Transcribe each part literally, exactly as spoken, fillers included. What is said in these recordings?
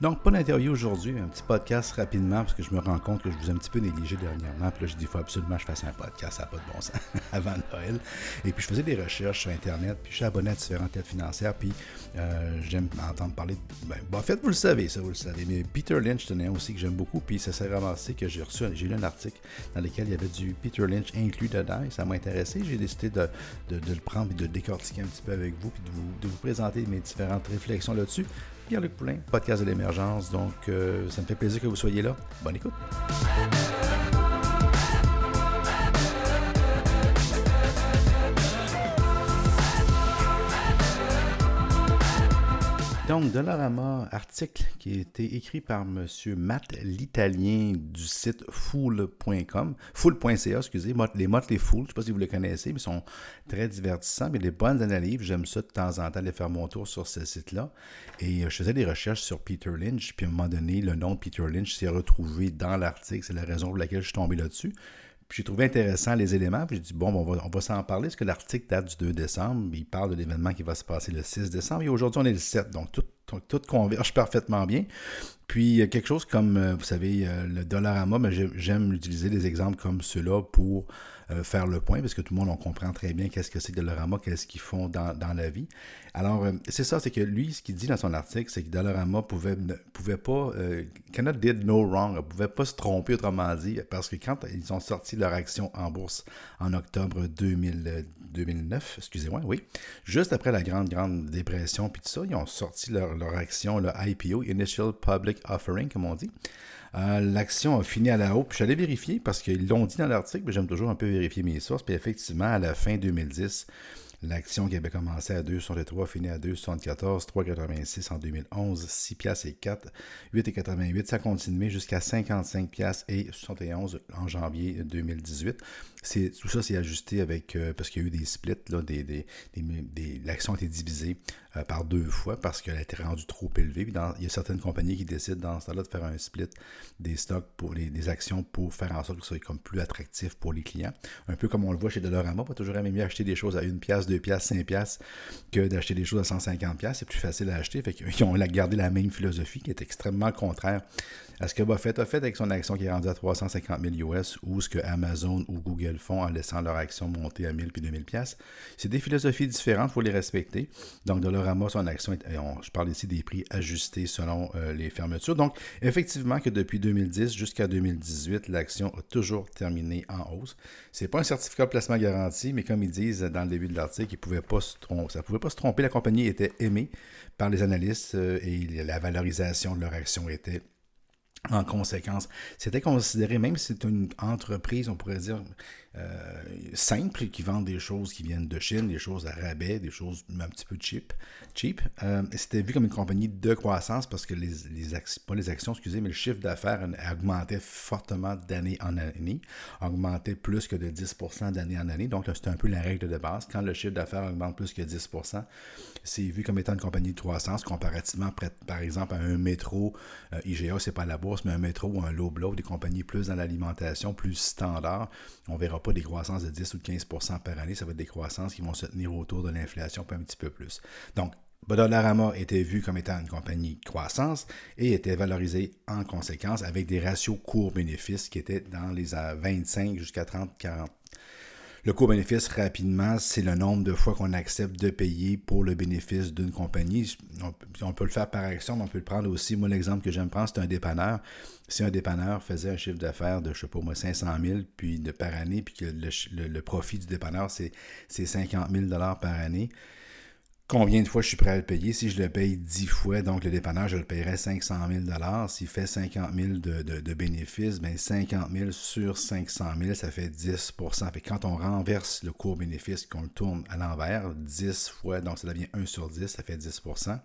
Donc, pas d'interview aujourd'hui, mais un petit podcast rapidement, parce que je me rends compte que je vous ai un petit peu négligé dernièrement. Puis là, j'ai dit, il faut absolument que je fasse un podcast, ça n'a pas de bon sens, avant Noël. Et puis, je faisais des recherches sur Internet, puis je suis abonné à différentes têtes financières, puis euh, j'aime entendre parler de... Ben, Buffett, vous le savez, ça, vous le savez. Mais Peter Lynch, c'est un aussi que j'aime beaucoup, puis ça s'est ramassé que j'ai reçu, j'ai lu un article dans lequel il y avait du Peter Lynch inclus dedans, et ça m'a intéressé. J'ai décidé de, de, de le prendre et de le décortiquer un petit peu avec vous, puis de vous, de vous présenter mes différentes réflexions là-dessus. Pierre-Luc Poulin, podcast de l'émergence, donc euh, ça me fait plaisir que vous soyez là. Bonne écoute. Donc, Dollarama, article qui a été écrit par M. Matt, l'Italien du site Fool point com, Fool.ca, excusez, les mottes, les Fool, je ne sais pas si vous les connaissez, mais ils sont très divertissants, mais des bonnes analyses, j'aime ça de temps en temps, de faire mon tour sur ce site-là, et je faisais des recherches sur Peter Lynch, puis à un moment donné, le nom de Peter Lynch s'est retrouvé dans l'article, c'est la raison pour laquelle je suis tombé là-dessus. Puis j'ai trouvé intéressant les éléments, puis j'ai dit, bon, on va, on va s'en parler, parce que l'article date du deux décembre, il parle de l'événement qui va se passer le six décembre, et aujourd'hui, on est le sept, donc tout, tout, tout converge parfaitement bien. Puis quelque chose comme, vous savez, le Dollarama, mais j'aime utiliser des exemples comme ceux-là pour faire le point, parce que tout le monde, on comprend très bien qu'est-ce que c'est que Dollarama, qu'est-ce qu'ils font dans, dans la vie. Alors, c'est ça, c'est que lui, ce qu'il dit dans son article, c'est que Dollarama pouvait, pouvait pas, euh, Canada did no wrong, ne pouvait pas se tromper, autrement dit, parce que quand ils ont sorti leur action en bourse en octobre deux mille neuf, excusez-moi, oui, juste après la grande, grande dépression, puis tout ça, ils ont sorti leur, leur action, le I P O, Initial Public Offering, comme on dit. Euh, l'action a fini à la hausse, puis j'allais vérifier, parce qu'ils l'ont dit dans l'article, mais j'aime toujours un peu vérifier mes sources, puis effectivement, à la fin deux mille dix, l'action qui avait commencé à deux virgule soixante-trois finit à deux virgule soixante-quatorze, trois virgule quatre-vingt-six en deux mille onze, six virgule quatre, huit virgule quatre-vingt-huit, ça a continué jusqu'à cinquante-cinq et soixante et onze en janvier deux mille dix-huit. C'est, tout ça s'est ajusté avec, euh, parce qu'il y a eu des splits, là, des, des, des, des, l'action a été divisée euh, par deux fois parce qu'elle a été rendue trop élevée. Puis dans, il y a certaines compagnies qui décident dans ce temps-là de faire un split des stocks, pour les, des actions pour faire en sorte que ce soit comme plus attractif pour les clients. Un peu comme on le voit chez Dollarama, on va toujours aimer mieux acheter des choses à une pièce, deux piastres, cinq piastres que d'acheter des choses à cent cinquante piastres. C'est plus facile à acheter. Fait qu'ils ont gardé la même philosophie qui est extrêmement contraire à ce que Buffett a fait avec son action qui est rendue à trois cent cinquante mille U S ou ce que Amazon ou Google le font en laissant leur action monter à mille puis deux mille dollars. C'est des philosophies différentes, il faut les respecter. Donc, Dollarama, son action, est, on, je parle ici des prix ajustés selon euh, les fermetures. Donc, effectivement, que depuis deux mille dix jusqu'à deux mille dix-huit, l'action a toujours terminé en hausse. Ce n'est pas un certificat de placement garanti, mais comme ils disent dans le début de l'article, ils pouvaient pas se trom- ça ne pouvait pas se tromper. La compagnie était aimée par les analystes euh, et la valorisation de leur action était en conséquence. C'était considéré, même si c'est une entreprise, on pourrait dire, euh, simple, qui vend des choses qui viennent de Chine, des choses à rabais, des choses un petit peu cheap. cheap. Euh, c'était vu comme une compagnie de croissance parce que les, les actions, pas les actions, excusez, mais le chiffre d'affaires augmentait fortement d'année en année, augmentait plus que de dix pour cent d'année en année. Donc, là, c'est un peu la règle de base. Quand le chiffre d'affaires augmente plus que dix pour cent, c'est vu comme étant une compagnie de croissance comparativement, par exemple, à un métro. Euh, I G A, c'est pas à la bourse, mais un métro ou un low blow, des compagnies plus dans l'alimentation, plus standard, on ne verra pas des croissances de dix ou quinze pour cent par année, ça va être des croissances qui vont se tenir autour de l'inflation, puis un petit peu plus. Donc, Dollarama était vu comme étant une compagnie de croissance et était valorisée en conséquence avec des ratios cours-bénéfices qui étaient dans les vingt-cinq jusqu'à trente, quarante. Le court-bénéfice, rapidement, c'est le nombre de fois qu'on accepte de payer pour le bénéfice d'une compagnie. On peut le faire par action, mais on peut le prendre aussi. Moi, l'exemple que j'aime prendre, c'est un dépanneur. Si un dépanneur faisait un chiffre d'affaires de, je ne sais pas moi, cinq cent mille puis de, par année, puis que le, le, le profit du dépanneur, c'est, c'est cinquante mille par année, combien de fois je suis prêt à le payer? Si je le paye dix fois, donc le dépanneur, je le paierais cinq cent mille. S'il fait cinquante mille de, de, de bénéfices, bien cinquante mille sur cinq cent mille, ça fait dix pour cent. Fait que quand on renverse le cours bénéfice, qu'on le tourne à l'envers, dix fois, donc ça devient un sur dix, ça fait dix pour cent.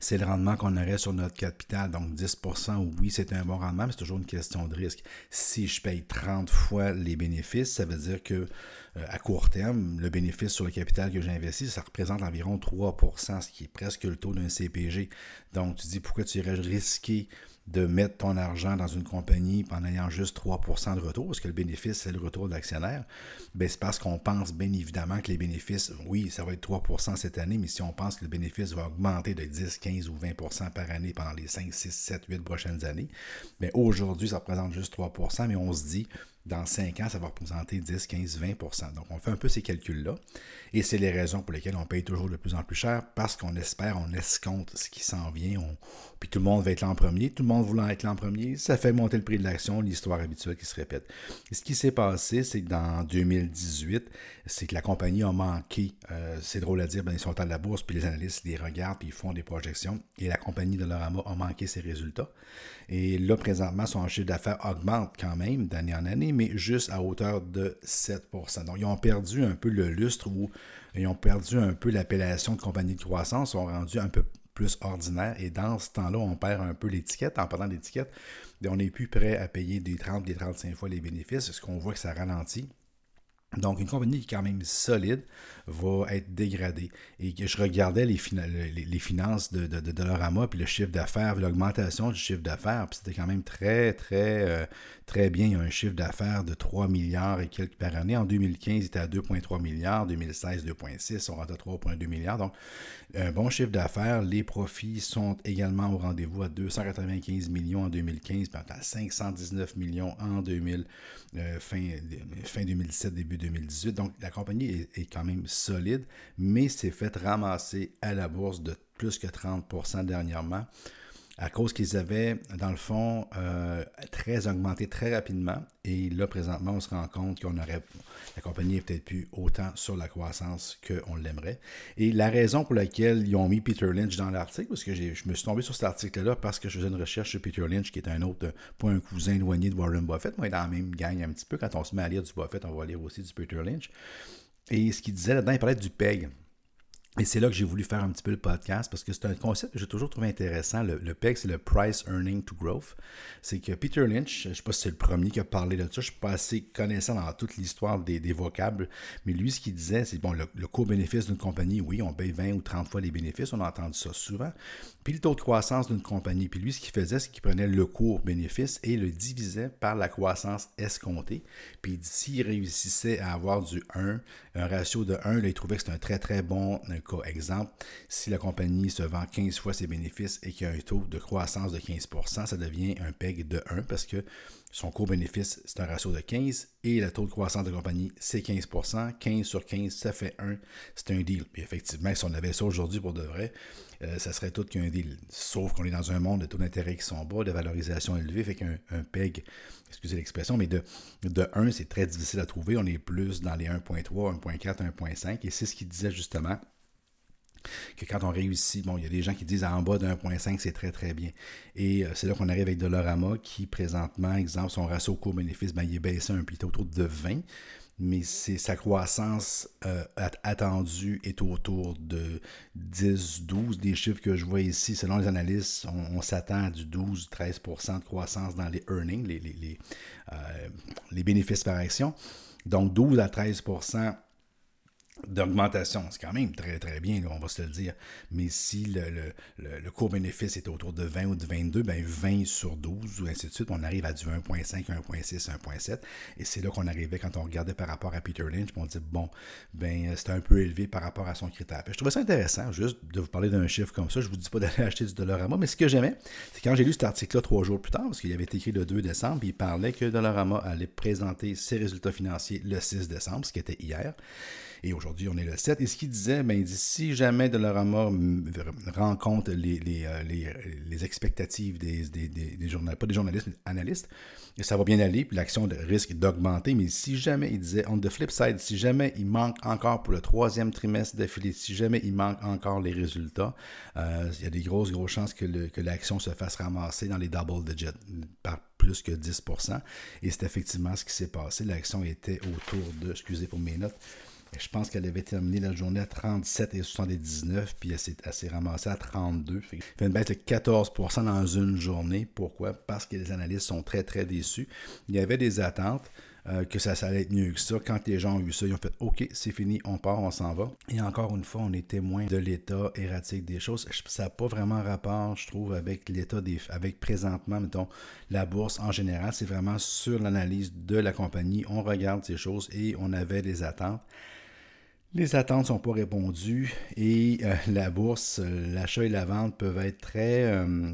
C'est le rendement qu'on aurait sur notre capital. Donc, dix pour cent, oui, c'est un bon rendement, mais c'est toujours une question de risque. Si je paye trente fois les bénéfices, ça veut dire que euh, à court terme, le bénéfice sur le capital que j'ai investi, ça représente environ trois pour cent, ce qui est presque le taux d'un C P G. Donc, tu dis, pourquoi tu irais risquer de mettre ton argent dans une compagnie en ayant juste trois pour cent de retour, parce que le bénéfice, c'est le retour de l'actionnaire, bien, c'est parce qu'on pense bien évidemment que les bénéfices, oui, ça va être trois pour cent cette année, mais si on pense que le bénéfice va augmenter de dix, quinze ou vingt pour cent par année pendant les cinq, six, sept, huit prochaines années, bien, aujourd'hui, ça représente juste trois pour cent, mais on se dit, dans cinq ans, ça va représenter dix, quinze, vingt pour cent. Donc, on fait un peu ces calculs-là, et c'est les raisons pour lesquelles on paye toujours de plus en plus cher, parce qu'on espère, on escompte ce qui s'en vient, on... puis tout le monde va être là en premier, tout le monde voulant être là en premier, ça fait monter le prix de l'action, l'histoire habituelle qui se répète. Et ce qui s'est passé, c'est que dans deux mille dix-huit, c'est que la compagnie a manqué, euh, c'est drôle à dire, ben, ils sont à la bourse, puis les analystes les regardent, puis ils font des projections, et la compagnie Dollarama a manqué ses résultats. Et là, présentement, son chiffre d'affaires augmente quand même d'année en année, mais juste à hauteur de sept pour cent. Donc, ils ont perdu un peu le lustre ou ils ont perdu un peu l'appellation de compagnie de croissance, ils sont rendus un peu plus ordinaires. Et dans ce temps-là, on perd un peu l'étiquette. En parlant d'étiquette, on n'est plus prêt à payer des trente, des trente-cinq fois les bénéfices, parce qu'on voit que ça ralentit. Donc, une compagnie qui est quand même solide va être dégradée. Et je regardais les, fina- les, les finances de, de, de Dollarama, puis le chiffre d'affaires, puis l'augmentation du chiffre d'affaires, puis c'était quand même très, très, euh, très bien. Il y a un chiffre d'affaires de trois milliards et quelques par année. En deux mille quinze, il était à deux virgule trois milliards. En deux mille seize, deux virgule six. On rentre à trois virgule deux milliards. Donc, un bon chiffre d'affaires. Les profits sont également au rendez-vous à deux cent quatre-vingt-quinze millions en deux mille quinze, puis à cinq cent dix-neuf millions en deux mille, euh, fin, fin deux mille dix-sept, début deux mille dix-huit. Donc, la compagnie est, est quand même solide, mais s'est fait ramasser à la bourse de plus que trente pour cent dernièrement à cause qu'ils avaient, dans le fond, euh, très augmenté très rapidement. Et là, présentement, on se rend compte qu'on aurait, la compagnie n'est peut-être plus autant sur la croissance qu'on l'aimerait. Et la raison pour laquelle ils ont mis Peter Lynch dans l'article, parce que j'ai, je me suis tombé sur cet article-là parce que je faisais une recherche sur Peter Lynch, qui est un autre, pas un cousin éloigné de Warren Buffett, mais dans la même gang un petit peu. Quand on se met à lire du Buffett, on va lire aussi du Peter Lynch. Et ce qu'il disait là-dedans, il parlait du P E G. Et c'est là que j'ai voulu faire un petit peu le podcast, parce que c'est un concept que j'ai toujours trouvé intéressant. Le, le P E G, c'est le Price Earning to Growth. C'est que Peter Lynch, je ne sais pas si c'est le premier qui a parlé de ça, je ne suis pas assez connaissant dans toute l'histoire des, des vocables, mais lui, ce qu'il disait, c'est bon, le, le coût-bénéfice d'une compagnie, oui, on paye vingt ou trente fois les bénéfices, on a entendu ça souvent. Puis le taux de croissance d'une compagnie, puis lui, ce qu'il faisait, c'est qu'il prenait le court-bénéfice et le divisait par la croissance escomptée. Puis s'il réussissait à avoir du un, un ratio de un, là, il trouvait que c'était un très, très bon... Par exemple, si la compagnie se vend quinze fois ses bénéfices et qu'il y a un taux de croissance de quinze pour cent, ça devient un P E G de un parce que son coût-bénéfice, c'est un ratio de quinze et le taux de croissance de la compagnie, c'est quinze pour cent. quinze sur quinze, ça fait un. C'est un deal. Puis effectivement, si on avait ça aujourd'hui pour de vrai, euh, ça serait tout qu'un deal. Sauf qu'on est dans un monde de taux d'intérêt qui sont bas, de valorisation élevée, fait qu'un un P E G, excusez l'expression, mais de, de un, c'est très difficile à trouver. On est plus dans les un virgule trois, un virgule quatre, un virgule cinq et c'est ce qu'il disait justement. Que quand on réussit, bon, il y a des gens qui disent en bas de un virgule cinq, c'est très, très bien. Et c'est là qu'on arrive avec Dollarama qui, présentement, exemple, son ratio coût-bénéfice, ben, il est baissé un peu, il est autour de vingt, mais c'est, sa croissance euh, attendue est autour de dix, douze, des chiffres que je vois ici. Selon les analystes, on, on s'attend à du douze, treize pour cent de croissance dans les earnings, les, les, les, euh, les bénéfices par action. Donc, douze à treize pour cent d'augmentation, c'est quand même très, très bien, là, on va se le dire. Mais si le, le, le, le court-bénéfice est autour de vingt ou de vingt-deux, bien vingt sur douze ou ainsi de suite, on arrive à du un virgule cinq, un virgule six, un virgule sept. Et c'est là qu'on arrivait quand on regardait par rapport à Peter Lynch, on dit, bon, ben c'est un peu élevé par rapport à son critère. Je trouvais ça intéressant, juste de vous parler d'un chiffre comme ça. Je ne vous dis pas d'aller acheter du Dollarama, mais ce que j'aimais, c'est quand j'ai lu cet article-là trois jours plus tard, parce qu'il avait été écrit le deux décembre, puis il parlait que Dollarama allait présenter ses résultats financiers le six décembre, ce qui était hier. Et aujourd'hui, on est le sept. Et ce qu'il disait, ben, il dit, si jamais Dollarama rencontre les, les, les, les expectatives des, des, des, des journalistes, pas des journalistes, mais des analystes, ça va bien aller, puis l'action risque d'augmenter. Mais si jamais, il disait, on the flip side, si jamais il manque encore pour le troisième trimestre d'affilée, si jamais il manque encore les résultats, euh, il y a des grosses, grosses chances que, le, que l'action se fasse ramasser dans les double digits par plus que dix pour cent. Et c'est effectivement ce qui s'est passé. L'action était autour de, excusez pour mes notes, je pense qu'elle avait terminé la journée à trente-sept virgule soixante-dix-neuf, puis elle s'est, elle s'est ramassée à trente-deux. Elle fait une baisse de quatorze pour cent dans une journée. Pourquoi? Parce que les analystes sont très, très déçus. Il y avait des attentes. euh, que ça, ça allait être mieux que ça. Quand les gens ont eu ça, ils ont fait « OK, c'est fini, on part, on s'en va ». Et encore une fois, on est témoin de l'état erratique des choses. Ça n'a pas vraiment rapport, je trouve, avec l'état des... avec présentement, mettons, la bourse en général. C'est vraiment sur l'analyse de la compagnie. On regarde ces choses et on avait des attentes. Les attentes ne sont pas répondues et euh, la bourse, euh, l'achat et la vente peuvent être très, euh,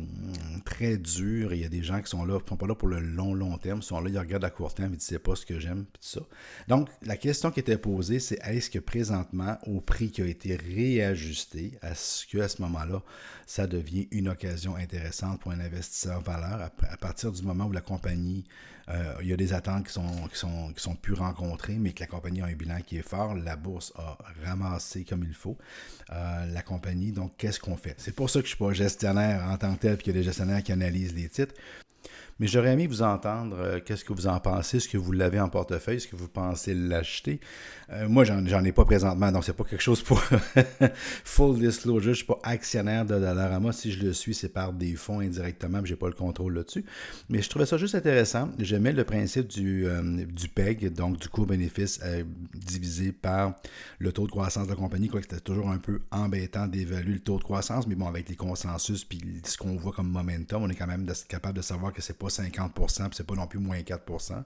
très durs. Il y a des gens qui sont là, qui ne sont pas là pour le long, long terme. Ils sont là, ils regardent à court terme, ils ne disent pas ce que j'aime, puis tout ça. Donc, la question qui était posée, c'est est-ce que présentement, au prix qui a été réajusté, est-ce qu'à ce moment-là, ça devient une occasion intéressante pour un investisseur valeur à, à partir du moment où la compagnie, euh, il y a des attentes qui sont, qui sont, qui sont plus rencontrées, mais que la compagnie a un bilan qui est fort, la bourse a ramasser comme il faut euh, la compagnie. Donc, qu'est-ce qu'on fait? C'est pour ça que je ne suis pas gestionnaire en tant que tel, puis qu'il y a des gestionnaires qui analysent les titres. Mais j'aurais aimé vous entendre euh, qu'est-ce que vous en pensez, est-ce que vous l'avez en portefeuille, est-ce que vous pensez l'acheter? Euh, moi, j'en, j'en ai pas présentement, donc c'est pas quelque chose pour full disclosure. Je ne suis pas actionnaire de Dollarama. Si je le suis, c'est par des fonds indirectement, mais je n'ai pas le contrôle là-dessus. Mais je trouvais ça juste intéressant. J'aimais le principe du, euh, du P E G, donc du coût-bénéfice euh, divisé par le taux de croissance de la compagnie, quoi que c'était toujours un peu embêtant d'évaluer le taux de croissance, mais bon, avec les consensus puis ce qu'on voit comme momentum, on est quand même de, capable de savoir que c'est pas cinquante pour cent, puis c'est pas non plus moins quatre pour cent.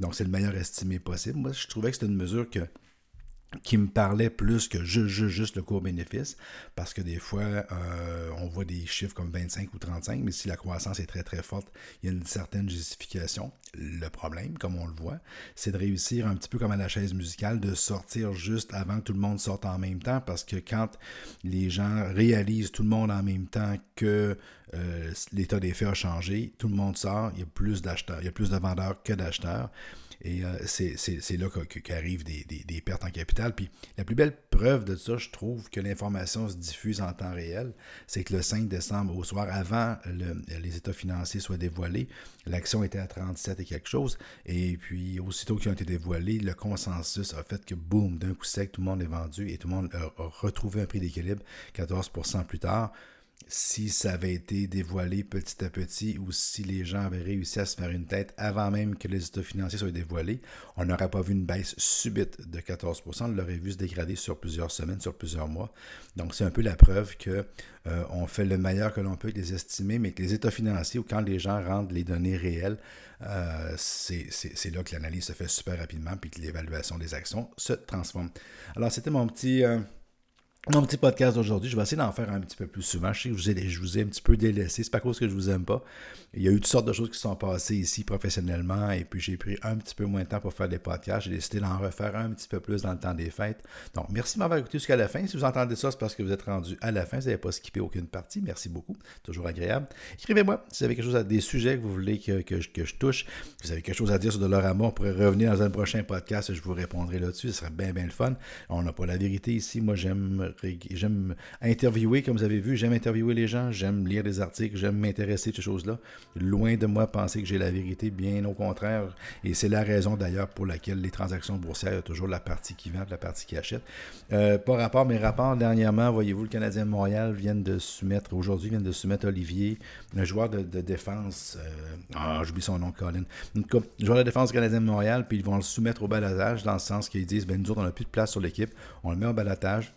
Donc, c'est le meilleur estimé possible. Moi, je trouvais que c'était une mesure que, qui me parlait plus que juste, juste, juste le court-bénéfice, parce que des fois, euh, on voit des chiffres comme vingt-cinq ou trente-cinq, mais si la croissance est très, très forte, il y a une certaine justification. Le problème, comme on le voit, c'est de réussir un petit peu comme à la chaise musicale, de sortir juste avant que tout le monde sorte en même temps, parce que quand les gens réalisent tout le monde en même temps que euh, l'état des faits a changé, tout le monde sort, il y a plus d'acheteurs, il y a plus de vendeurs que d'acheteurs, et euh, c'est, c'est, c'est là qu'arrivent des, des, des pertes en capital. Puis la plus belle preuve de ça, je trouve, que l'information se diffuse en temps réel, c'est que le cinq décembre au soir, avant le, les états financiers soient dévoilés, l'action était à trente-sept et quelque chose, et puis aussitôt qu'ils ont été dévoilés, le consensus a fait que boum, d'un coup sec, tout le monde est vendu et tout le monde a, a retrouvé un prix d'équilibre quatorze pour cent plus tard. Si ça avait été dévoilé petit à petit ou si les gens avaient réussi à se faire une tête avant même que les états financiers soient dévoilés, on n'aurait pas vu une baisse subite de quatorze pour cent, on l'aurait vu se dégrader sur plusieurs semaines, sur plusieurs mois. Donc, c'est un peu la preuve que euh, on fait le meilleur que l'on peut avec les estimés, mais que les états financiers ou quand les gens rendent les données réelles, euh, c'est, c'est, c'est là que l'analyse se fait super rapidement puis que l'évaluation des actions se transforme. Alors, c'était mon petit... Euh, Mon petit podcast d'aujourd'hui, je vais essayer d'en faire un petit peu plus souvent. Je sais que je vous ai, je vous ai un petit peu délaissé, c'est pas à cause que je vous aime pas. Il y a eu toutes sortes de choses qui sont passées ici professionnellement et puis j'ai pris un petit peu moins de temps pour faire des podcasts. J'ai décidé d'en refaire un petit peu plus dans le temps des fêtes. Donc, merci de m'avoir écouté jusqu'à la fin. Si vous entendez ça, c'est parce que vous êtes rendu à la fin. Vous n'avez pas skippé aucune partie. Merci beaucoup. Toujours agréable. Écrivez-moi si vous avez quelque chose à des sujets que vous voulez que, que, que je touche. Si vous avez quelque chose à dire sur Dollarama, on pourrait revenir dans un prochain podcast et je vous répondrai là-dessus. Ce serait bien, bien le fun. On n'a pas la vérité ici. Moi, j'aime... J'aime interviewer, comme vous avez vu, j'aime interviewer les gens, j'aime lire des articles, j'aime m'intéresser à ces choses-là. Loin de moi penser que j'ai la vérité, bien au contraire. Et c'est la raison d'ailleurs pour laquelle les transactions boursières, il y a toujours la partie qui vend, la partie qui achète. Euh, pas rapport, mais rapport dernièrement, voyez-vous, le Canadien de Montréal vient de soumettre, aujourd'hui, vient de soumettre Olivier, un joueur de, de défense, euh, ah, j'oublie son nom, Colin. En tout cas, joueur de défense du Canadien de Montréal, puis ils vont le soumettre au balotage dans le sens qu'ils disent, ben nous autres, on n'a plus de place sur l'équipe, on le met au balotage.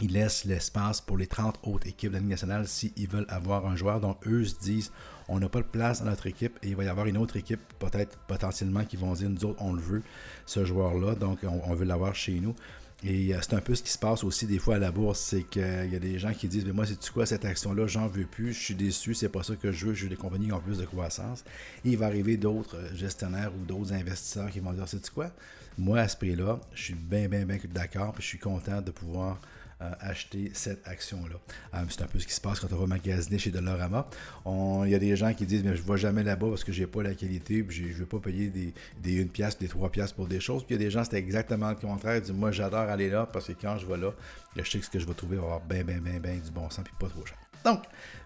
Ils laissent l'espace pour les trente autres équipes de la Ligue nationale s'ils veulent avoir un joueur. Donc, eux se disent, on n'a pas de place dans notre équipe et il va y avoir une autre équipe, peut-être potentiellement, qui vont dire, nous autres, on le veut, ce joueur-là. Donc, on, on veut l'avoir chez nous. Et c'est un peu ce qui se passe aussi des fois à la bourse, c'est qu'il y a des gens qui disent « mais moi, c'est-tu quoi cette action-là? J'en veux plus, je suis déçu, c'est pas ça que je veux, je veux des compagnies qui ont plus de croissance. » Et il va arriver d'autres gestionnaires ou d'autres investisseurs qui vont dire « c'est-tu quoi? Moi, à ce prix-là, je suis bien, bien, bien d'accord, puis je suis content de pouvoir euh, acheter cette action-là. Euh, » C'est un peu ce qui se passe quand on va magasiner chez Dollarama. Il y a des gens qui disent « mais je ne vais jamais là-bas parce que j'ai pas la qualité, puis je ne veux pas payer des, des une pièce, des trois pièces pour des choses. » Puis il y a des gens, c'est exactement le contraire, ils disent « moi, j'adore aller là parce que quand je vais là, je sais que ce que je vais trouver va avoir bien, bien, bien, bien du bon sens puis pas trop cher. » Donc,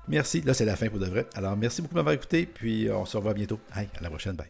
merci. Là, c'est la fin pour de vrai. Alors, merci beaucoup de m'avoir écouté puis on se revoit bientôt. Hey, à la prochaine. Bye.